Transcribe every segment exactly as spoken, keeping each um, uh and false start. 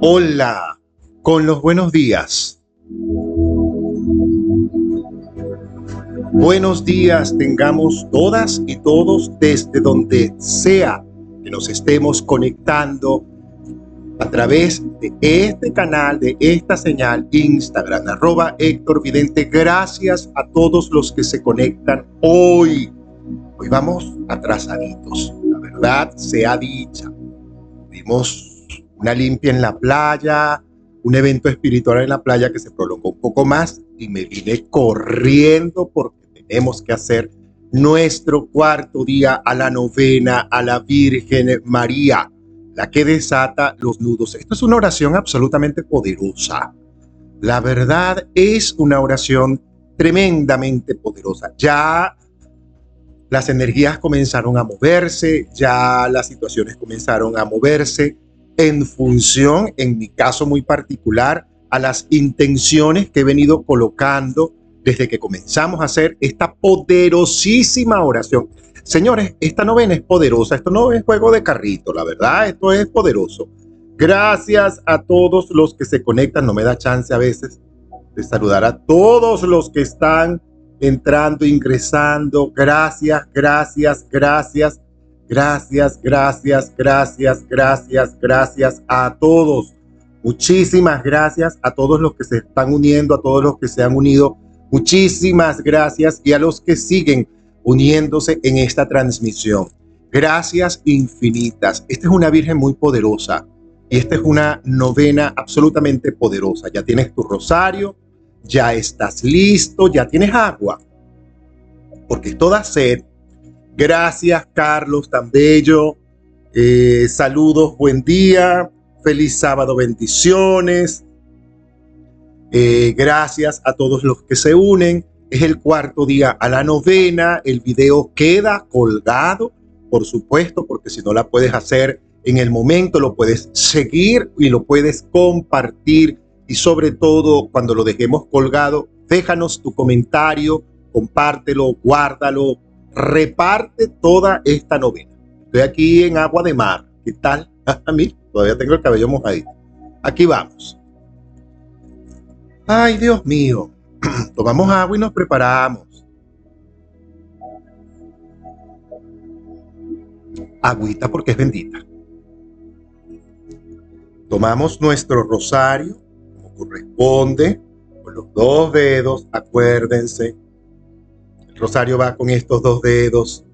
Hola, con los buenos días. Buenos días tengamos todas y todos desde donde sea que nos estemos conectando a través de este canal, de esta señal Instagram, arroba Hector Vidente. Gracias a todos los que se conectan hoy. Hoy vamos atrasaditos, la verdad sea dicha. Tuvimos una limpia en la playa, un evento espiritual en la playa que se prolongó un poco más y me vine corriendo porque tenemos que hacer nuestro cuarto día a la novena, a la Virgen María, la que desata los nudos. Esto es una oración absolutamente poderosa. La verdad es una oración tremendamente poderosa. Ya las energías comenzaron a moverse, ya las situaciones comenzaron a moverse, en función, en mi caso muy particular, a las intenciones que he venido colocando desde que comenzamos a hacer esta poderosísima oración. Señores, esta novena es poderosa, esto no es juego de carrito, la verdad, esto es poderoso. Gracias a todos los que se conectan, no me da chance a veces de saludar a todos los que están entrando, ingresando. Gracias, gracias, gracias. Gracias, gracias, gracias, gracias, gracias a todos. Muchísimas gracias a todos los que se están uniendo, a todos los que se han unido. Muchísimas gracias y a los que siguen uniéndose en esta transmisión. Gracias infinitas. Esta es una Virgen muy poderosa y esta es una novena absolutamente poderosa. Ya tienes tu rosario, ya estás listo, ya tienes agua. Porque toda sed. Gracias, Carlos, tan bello. Eh, saludos, buen día. Feliz sábado, bendiciones. Eh, gracias a todos los que se unen. Es el cuarto día a la novena. El video queda colgado, por supuesto, porque si no la puedes hacer en el momento, lo puedes seguir y lo puedes compartir. Y sobre todo, cuando lo dejemos colgado, déjanos tu comentario, compártelo, guárdalo. Reparte toda esta novena. Estoy aquí en agua de mar. ¿Qué tal? A mí todavía tengo el cabello mojadito. Aquí vamos. Ay, Dios mío. Tomamos agua y nos preparamos. Agüita porque es bendita. Tomamos nuestro rosario como corresponde, con los dos dedos, acuérdense. Rosario va con estos dos dedos,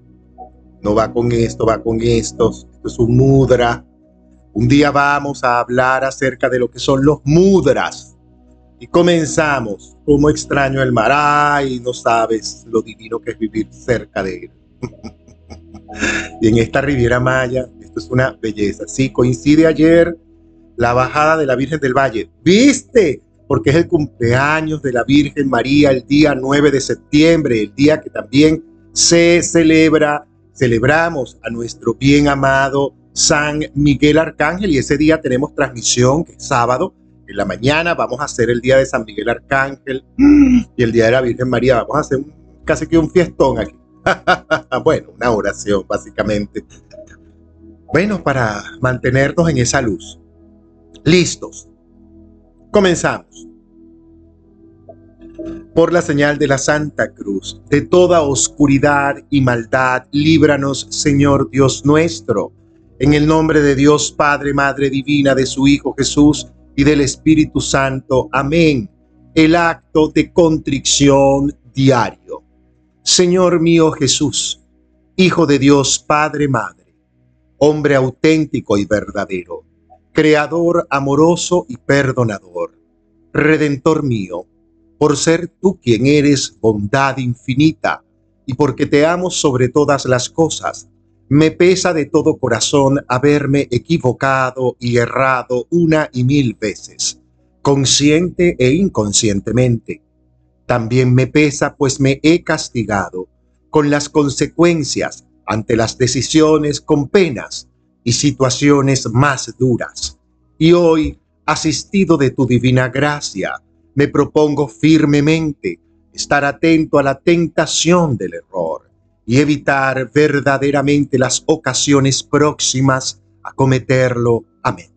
no va con esto, va con estos. Esto es un mudra. Un día vamos a hablar acerca de lo que son los mudras. Y comenzamos. Cómo extraño el mar. Ay, no sabes lo divino que es vivir cerca de él. Y en esta Riviera Maya, esto es una belleza. Sí, coincide ayer la bajada de la Virgen del Valle. ¿Viste? Porque es el cumpleaños de la Virgen María, el día nueve de septiembre, el día que también se celebra, celebramos a nuestro bien amado San Miguel Arcángel, y ese día tenemos transmisión, que es sábado, en la mañana vamos a hacer el día de San Miguel Arcángel, y el día de la Virgen María vamos a hacer un, casi que un fiestón aquí, bueno, una oración básicamente, bueno, para mantenernos en esa luz, listos. Comenzamos. Por la señal de la Santa Cruz, de toda oscuridad y maldad, líbranos, Señor Dios nuestro. En el nombre de Dios Padre, Madre Divina, de su Hijo Jesús y del Espíritu Santo. Amén. El acto de contrición diario. Señor mío Jesús, Hijo de Dios Padre, Madre, hombre auténtico y verdadero. Creador amoroso y perdonador, Redentor mío, por ser tú quien eres bondad infinita y porque te amo sobre todas las cosas, me pesa de todo corazón haberme equivocado y errado una y mil veces, consciente e inconscientemente. También me pesa pues me he castigado con las consecuencias ante las decisiones con penas y situaciones más duras. Y hoy, asistido de tu divina gracia, me propongo firmemente estar atento a la tentación del error y evitar verdaderamente las ocasiones próximas a cometerlo. Amén.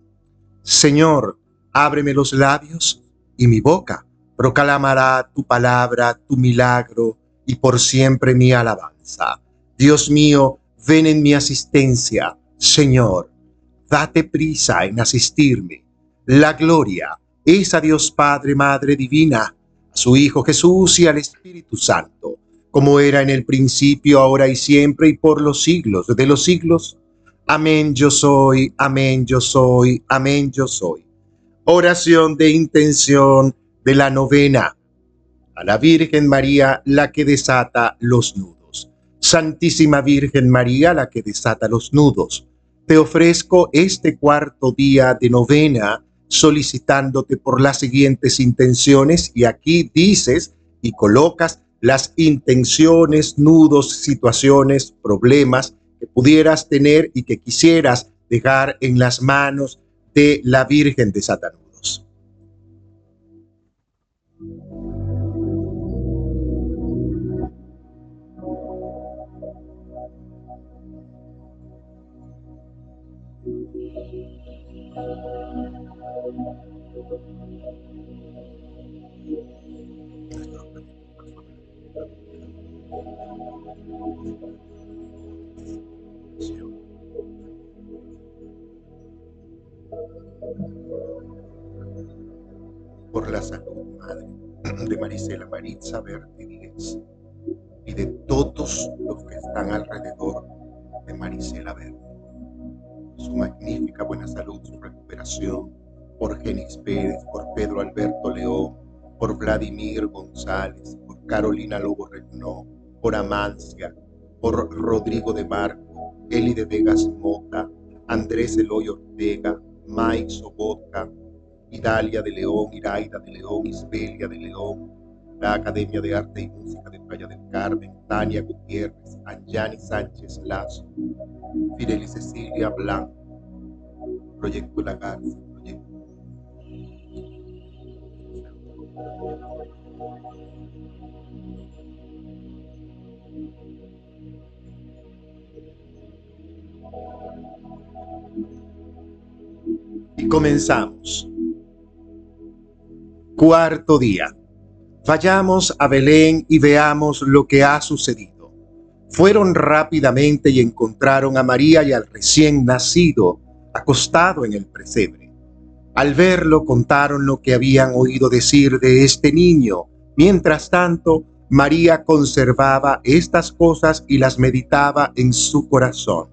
Señor, ábreme los labios y mi boca proclamará tu palabra, tu milagro y por siempre mi alabanza. Dios mío, ven en mi asistencia. Señor, date prisa en asistirme. La gloria es a Dios Padre, Madre Divina, a su Hijo Jesús y al Espíritu Santo, como era en el principio, ahora y siempre, y por los siglos de los siglos. Amén yo soy, amén yo soy, amén yo soy. Oración de intención de la novena a la Virgen María, la que desata los nudos. Santísima Virgen María, la que desata los nudos, te ofrezco este cuarto día de novena, solicitándote por las siguientes intenciones, y aquí dices y colocas las intenciones, nudos, situaciones, problemas que pudieras tener y que quisieras dejar en las manos de la Virgen Desatanudos. Por la salud, Madre, de Maricela, Maritza Verde Díez, y de todos los que están alrededor de Maricela Verde. Su magnífica buena salud, su recuperación, por Genis Pérez, por Pedro Alberto León, por Vladimir González, por Carolina Lobo Reynó, por Amancia, por Rodrigo de Barco, Elide de Vegas Mota, Andrés Eloy Ortega, Mike Sobotka, Idalia de León, Iraida de León, Isbelia de León, la Academia de Arte y Música de Playa del Carmen, Tania Gutiérrez, Anjani Sánchez Lazo, Fidel y Cecilia Blanco, Proyecto La Garza, Proyecto. Y comenzamos. Cuarto día. Vayamos a Belén y veamos lo que ha sucedido. Fueron rápidamente y encontraron a María y al recién nacido, acostado en el presebre. Al verlo, contaron lo que habían oído decir de este niño. Mientras tanto, María conservaba estas cosas y las meditaba en su corazón.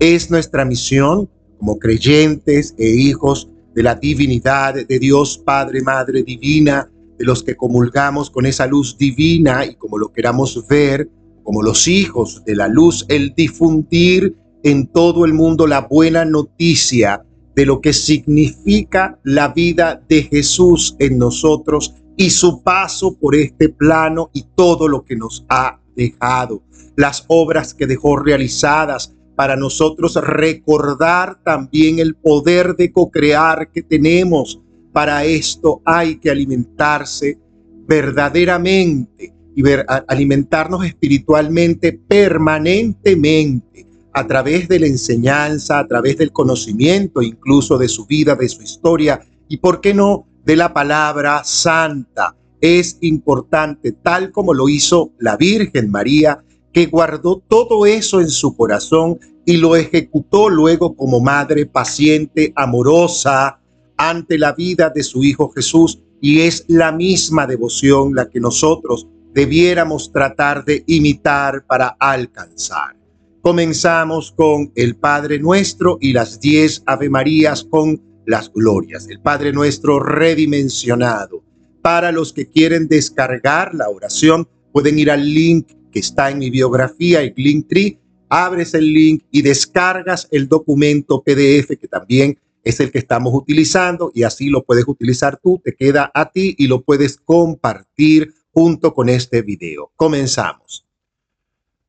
Es nuestra misión como creyentes e hijos de la divinidad de Dios Padre, Madre Divina, de los que comulgamos con esa luz divina y como lo queramos ver, como los hijos de la luz, el difundir en todo el mundo la buena noticia de lo que significa la vida de Jesús en nosotros y su paso por este plano y todo lo que nos ha dejado, las obras que dejó realizadas, para nosotros recordar también el poder de co-crear que tenemos. Para esto hay que alimentarse verdaderamente y ver, alimentarnos espiritualmente permanentemente a través de la enseñanza, a través del conocimiento incluso de su vida, de su historia y, por qué no, de la palabra santa. Es importante, tal como lo hizo la Virgen María, que guardó todo eso en su corazón y lo ejecutó luego como madre paciente, amorosa, ante la vida de su Hijo Jesús. Y es la misma devoción la que nosotros debiéramos tratar de imitar para alcanzar. Comenzamos con el Padre Nuestro y las diez Ave Marías con las glorias. El Padre Nuestro redimensionado. Para los que quieren descargar la oración, pueden ir al link que está en mi biografía, el Linktree. Abres el link y descargas el documento P D F, que también es el que estamos utilizando, y así lo puedes utilizar tú, te queda a ti y lo puedes compartir junto con este video. Comenzamos.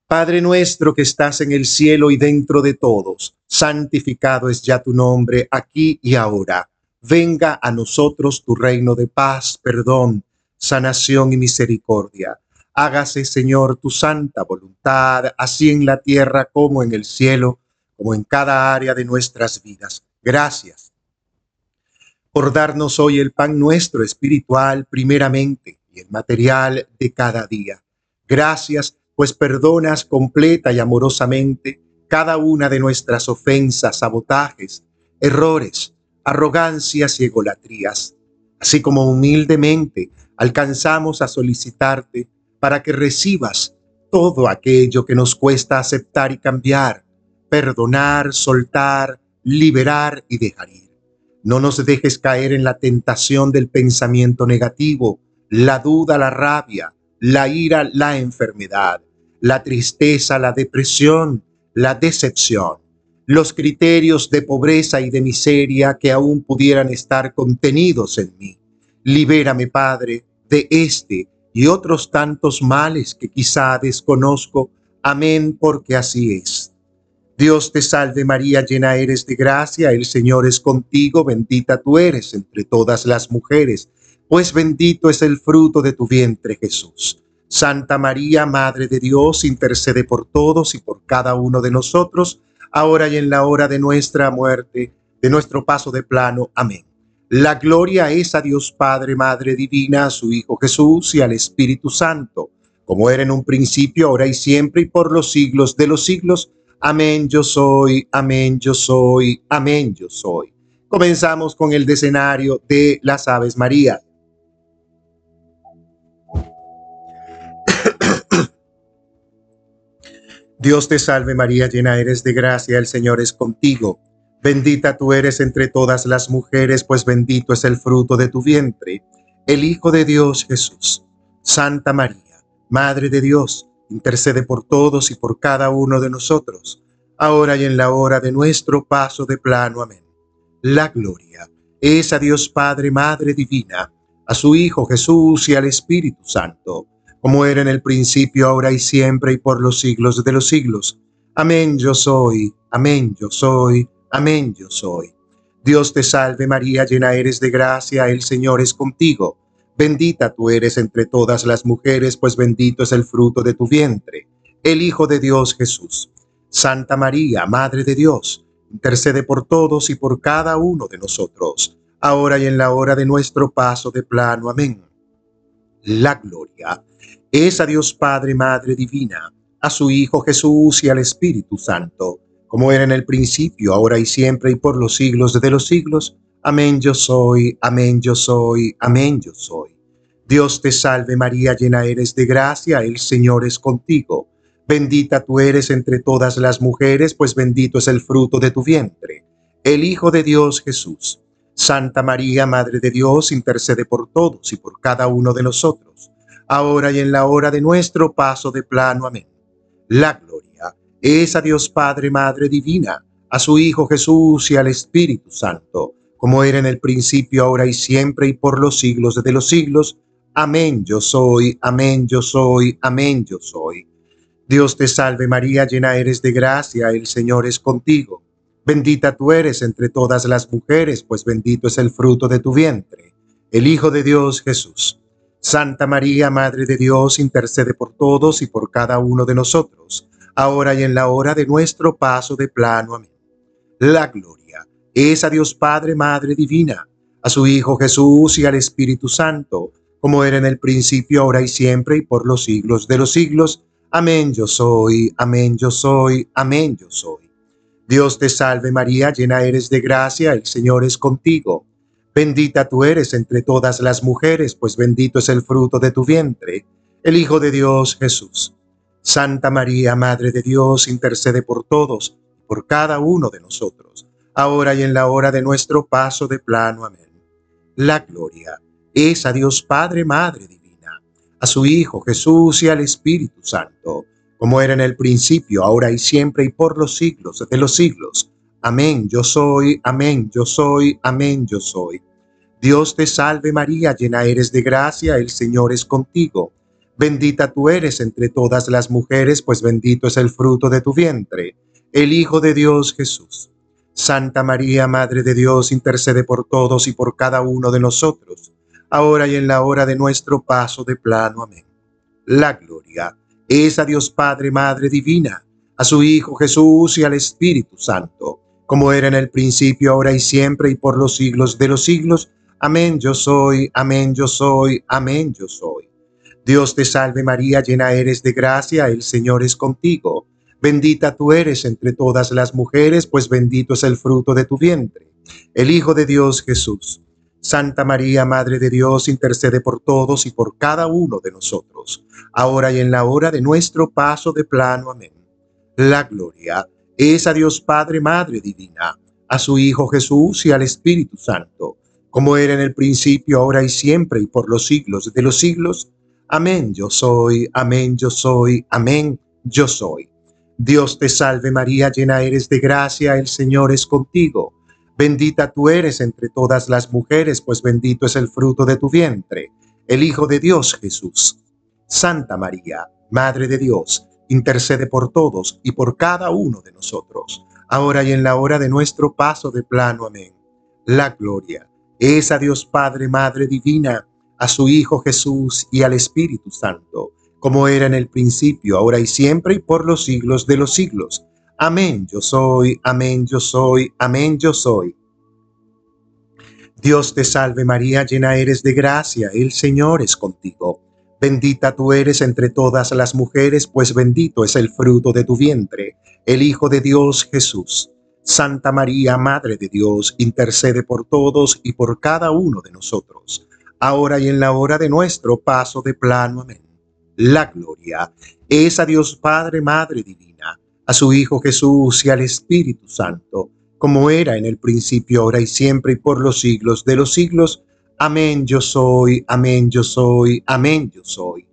Padre nuestro que estás en el cielo y dentro de todos, santificado es ya tu nombre aquí y ahora. Venga a nosotros tu reino de paz, perdón, sanación y misericordia. Hágase, Señor, tu santa voluntad, así en la tierra como en el cielo, como en cada área de nuestras vidas. Gracias por darnos hoy el pan nuestro espiritual primeramente y el material de cada día. Gracias, pues perdonas completa y amorosamente cada una de nuestras ofensas, sabotajes, errores, arrogancias y egolatrías, así como humildemente alcanzamos a solicitarte para que recibas todo aquello que nos cuesta aceptar y cambiar, perdonar, soltar, liberar y dejar ir. No nos dejes caer en la tentación del pensamiento negativo, la duda, la rabia, la ira, la enfermedad, la tristeza, la depresión, la decepción, los criterios de pobreza y de miseria que aún pudieran estar contenidos en mí. Libérame, Padre, de este y otros tantos males que quizá desconozco. Amén, porque así es. Dios te salve María, llena eres de gracia, el Señor es contigo, bendita tú eres entre todas las mujeres, pues bendito es el fruto de tu vientre Jesús. Santa María, Madre de Dios, intercede por todos y por cada uno de nosotros, ahora y en la hora de nuestra muerte, de nuestro paso de plano. Amén. La gloria es a Dios Padre, Madre Divina, a su Hijo Jesús y al Espíritu Santo, como era en un principio, ahora y siempre, y por los siglos de los siglos. Amén, yo soy, amén, yo soy, amén, yo soy. Comenzamos con el decenario de las Aves María. Dios te salve María, llena eres de gracia, el Señor es contigo. Bendita tú eres entre todas las mujeres, pues bendito es el fruto de tu vientre, el Hijo de Dios Jesús. Santa María, Madre de Dios, intercede por todos y por cada uno de nosotros, ahora y en la hora de nuestro paso de plano. Amén. La gloria es a Dios Padre, Madre Divina, a su Hijo Jesús y al Espíritu Santo, como era en el principio, ahora y siempre, y por los siglos de los siglos. Amén, yo soy, amén, yo soy, amén, yo soy. Dios te salve María, llena eres de gracia, el Señor es contigo. Bendita tú eres entre todas las mujeres, pues bendito es el fruto de tu vientre, el Hijo de Dios Jesús. Santa María, Madre de Dios, intercede por todos y por cada uno de nosotros, ahora y en la hora de nuestro paso de plano. Amén. La gloria es a Dios Padre, Madre Divina, a su Hijo Jesús y al Espíritu Santo, como era en el principio, ahora y siempre, y por los siglos de los siglos. Amén, yo soy, amén, yo soy, amén, yo soy. Dios te salve María, llena eres de gracia, el Señor es contigo. Bendita tú eres entre todas las mujeres, pues bendito es el fruto de tu vientre, el Hijo de Dios Jesús. Santa María, Madre de Dios, intercede por todos y por cada uno de nosotros, ahora y en la hora de nuestro paso de plano. Amén. La gloria es a Dios Padre, Madre Divina, a su Hijo Jesús y al Espíritu Santo, como era en el principio, ahora y siempre, y por los siglos de los siglos. Amén, yo soy, amén, yo soy, amén, yo soy. Dios te salve María, llena eres de gracia, el Señor es contigo. Bendita tú eres entre todas las mujeres, pues bendito es el fruto de tu vientre, el Hijo de Dios Jesús. Santa María, Madre de Dios, intercede por todos y por cada uno de nosotros, ahora y en la hora de nuestro paso de plano. Amén. La gloria es a Dios Padre, Madre Divina, a su Hijo Jesús y al Espíritu Santo, como era en el principio, ahora y siempre, y por los siglos de los siglos. Amén, yo soy, amén, yo soy, amén, yo soy. Dios te salve María, llena eres de gracia, el Señor es contigo. Bendita tú eres entre todas las mujeres, pues bendito es el fruto de tu vientre, el Hijo de Dios Jesús. Santa María, Madre de Dios, intercede por todos, por cada uno de nosotros, ahora y en la hora de nuestro paso de plano. Amén. La gloria es a Dios Padre, Madre Divina, a su Hijo Jesús y al Espíritu Santo, como era en el principio, ahora y siempre, y por los siglos de los siglos. Amén, yo soy, amén, yo soy, amén, yo soy. Dios te salve María, llena eres de gracia, el Señor es contigo. Bendita tú eres entre todas las mujeres, pues bendito es el fruto de tu vientre, el Hijo de Dios Jesús. Santa María, Madre de Dios, intercede por todos y por cada uno de nosotros, ahora y en la hora de nuestro paso de plano. Amén. la gloria es a Dios Padre, Madre Divina, a su Hijo Jesús y al Espíritu Santo, como era en el principio, ahora y siempre, y por los siglos de los siglos. Amén yo soy, amén yo soy, amén yo soy. Dios te salve María, llena eres de gracia, el Señor es contigo. Bendita tú eres entre todas las mujeres, pues bendito es el fruto de tu vientre, el Hijo de Dios Jesús. Santa María, Madre de Dios, intercede por todos y por cada uno de nosotros, ahora y en la hora de nuestro paso de plano. Amén. La gloria es a Dios Padre, Madre Divina, a su Hijo Jesús y al Espíritu Santo, como era en el principio, ahora y siempre, y por los siglos de los siglos. Amén yo soy, amén yo soy, amén yo soy. Dios te salve María, llena eres de gracia, el Señor es contigo. Bendita tú eres entre todas las mujeres, pues bendito es el fruto de tu vientre, el Hijo de Dios Jesús. Santa María, Madre de Dios, intercede por todos y por cada uno de nosotros, ahora y en la hora de nuestro paso de plano. Amén. La gloria es a Dios Padre, Madre Divina, a su Hijo Jesús y al Espíritu Santo, como era en el principio, ahora y siempre, y por los siglos de los siglos. Amén yo soy, amén yo soy, amén yo soy. Dios te salve María, llena eres de gracia, el Señor es contigo. Bendita tú eres entre todas las mujeres, pues bendito es el fruto de tu vientre, el Hijo de Dios Jesús. Santa María, Madre de Dios, intercede por todos y por cada uno de nosotros, ahora y en la hora de nuestro paso de plano. Amén. La gloria es a Dios Padre, Madre Divina, a su Hijo Jesús y al Espíritu Santo, como era en el principio, ahora y siempre, y por los siglos de los siglos. Amén yo soy, amén yo soy, amén yo soy.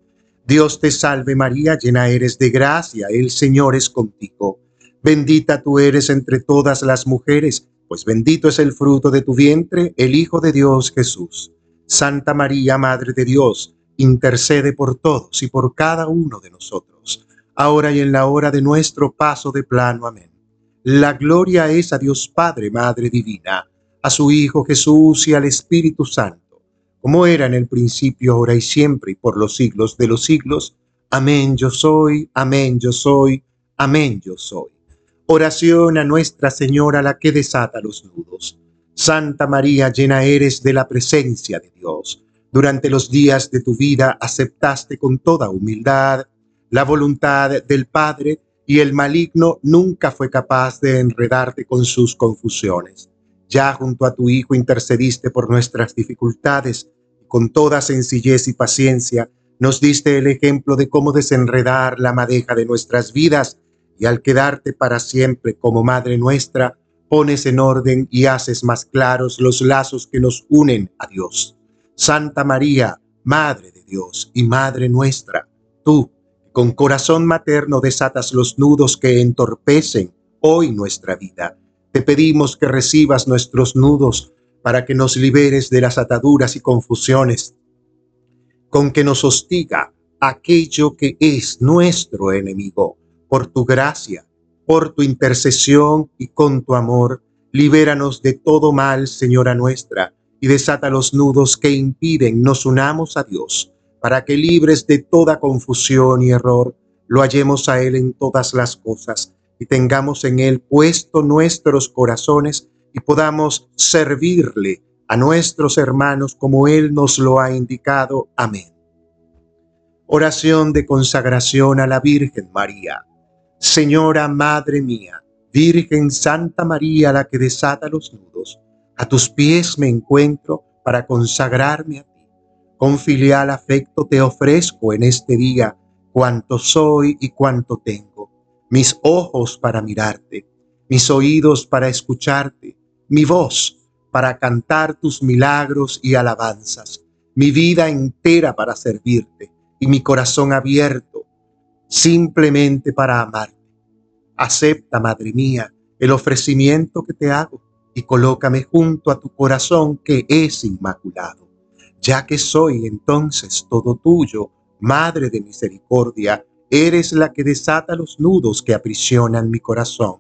Dios te salve María, llena eres de gracia, el Señor es contigo. Bendita tú eres entre todas las mujeres, pues bendito es el fruto de tu vientre, el Hijo de Dios Jesús. Santa María, Madre de Dios, intercede por todos y por cada uno de nosotros, ahora y en la hora de nuestro paso de plano. Amén. La gloria es a Dios Padre, Madre Divina, a su Hijo Jesús y al Espíritu Santo, como era en el principio, ahora y siempre, y por los siglos de los siglos. Amén yo soy, amén yo soy, amén yo soy. Oración a Nuestra Señora, la que desata los nudos. Santa María, llena eres de la presencia de Dios. Durante los días de tu vida aceptaste con toda humildad la voluntad del Padre, y el maligno nunca fue capaz de enredarte con sus confusiones. Ya junto a tu Hijo intercediste por nuestras dificultades, y con toda sencillez y paciencia nos diste el ejemplo de cómo desenredar la madeja de nuestras vidas, y al quedarte para siempre como Madre nuestra, pones en orden y haces más claros los lazos que nos unen a Dios. Santa María, Madre de Dios y Madre nuestra, tú, con corazón materno desatas los nudos que entorpecen hoy nuestra vida. Te pedimos que recibas nuestros nudos para que nos liberes de las ataduras y confusiones con que nos hostiga aquello que es nuestro enemigo. Por tu gracia, por tu intercesión y con tu amor, libéranos de todo mal, Señora nuestra, y desata los nudos que impiden nos unamos a Dios, para que libres de toda confusión y error, lo hallemos a Él en todas las cosas, y tengamos en Él puesto nuestros corazones, y podamos servirle a nuestros hermanos como Él nos lo ha indicado. Amén. Oración de consagración a la Virgen María. Señora Madre mía, Virgen Santa María, la que desata los nudos, a tus pies me encuentro para consagrarme a ti. Con filial afecto te ofrezco en este día cuanto soy y cuanto tengo, mis ojos para mirarte, mis oídos para escucharte, mi voz para cantar tus milagros y alabanzas, mi vida entera para servirte y mi corazón abierto simplemente para amarte. Acepta, Madre mía, el ofrecimiento que te hago y colócame junto a tu corazón que es inmaculado. Ya que soy entonces todo tuyo, Madre de misericordia, eres la que desata los nudos que aprisionan mi corazón.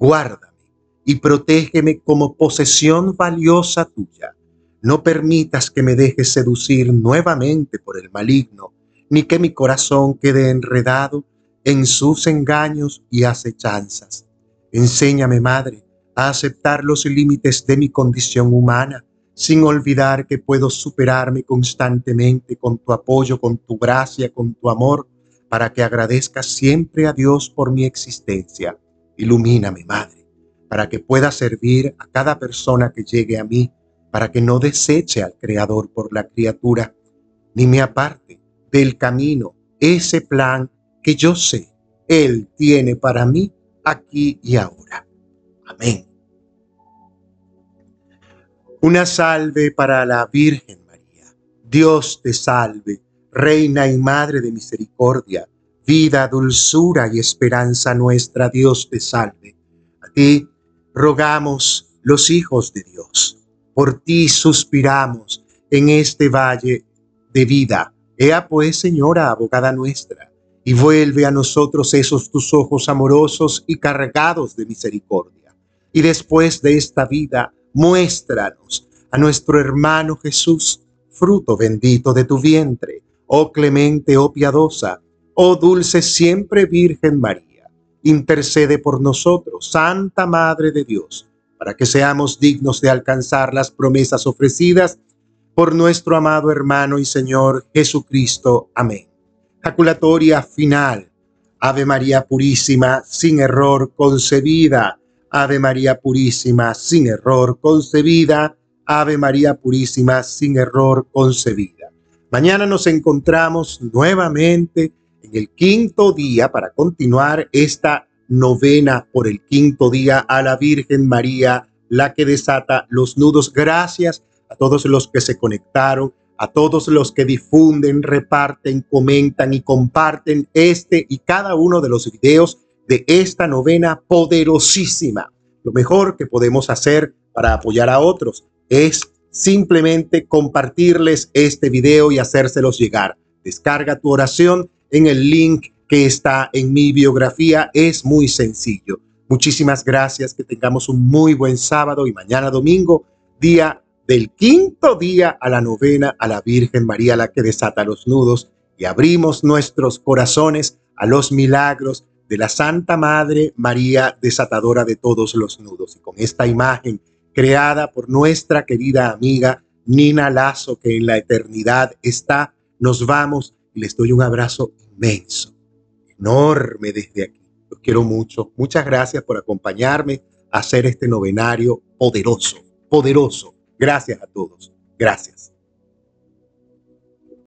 Guárdame y protégeme como posesión valiosa tuya. No permitas que me dejes seducir nuevamente por el maligno, ni que mi corazón quede enredado en sus engaños y acechanzas. Enséñame, Madre, a aceptar los límites de mi condición humana, sin olvidar que puedo superarme constantemente con tu apoyo, con tu gracia, con tu amor, para que agradezca siempre a Dios por mi existencia. Ilumíname, Madre, para que pueda servir a cada persona que llegue a mí, para que no deseche al Creador por la criatura, ni me aparte del camino, ese plan que yo sé, Él tiene para mí aquí y ahora. Amén. Una salve para la Virgen María. Dios te salve, Reina y Madre de misericordia, vida, dulzura y esperanza nuestra, Dios te salve. A ti rogamos los hijos de Dios, por ti suspiramos en este valle de vida. Ea pues, Señora, abogada nuestra, y vuelve a nosotros esos tus ojos amorosos y cargados de misericordia. Y después de esta vida, muéstranos a nuestro hermano Jesús, fruto bendito de tu vientre, oh clemente, oh piadosa, oh dulce siempre Virgen María. Intercede por nosotros, Santa Madre de Dios, para que seamos dignos de alcanzar las promesas ofrecidas por nuestro amado hermano y Señor Jesucristo. Amén. Jaculatoria final. Ave María Purísima, sin error concebida. Ave María Purísima, sin error concebida. Ave María Purísima, sin error concebida. Mañana nos encontramos nuevamente en el quinto día para continuar esta novena por el quinto día a la Virgen María, la que desata los nudos. Gracias a todos los que se conectaron, a todos los que difunden, reparten, comentan y comparten este y cada uno de los videos de esta novena poderosísima. Lo mejor que podemos hacer para apoyar a otros es simplemente compartirles este video y hacérselos llegar. Descarga tu oración en el link que está en mi biografía. Es muy sencillo. Muchísimas gracias. Que tengamos un muy buen sábado y mañana domingo, día del quinto día a la novena a la Virgen María, la que desata los nudos, y abrimos nuestros corazones a los milagros de la Santa Madre María, desatadora de todos los nudos. Y con esta imagen creada por nuestra querida amiga Nina Lazo, que en la eternidad está, nos vamos y les doy un abrazo inmenso, enorme desde aquí. Los quiero mucho. Muchas gracias por acompañarme a hacer este novenario poderoso, poderoso. Gracias a todos. Gracias.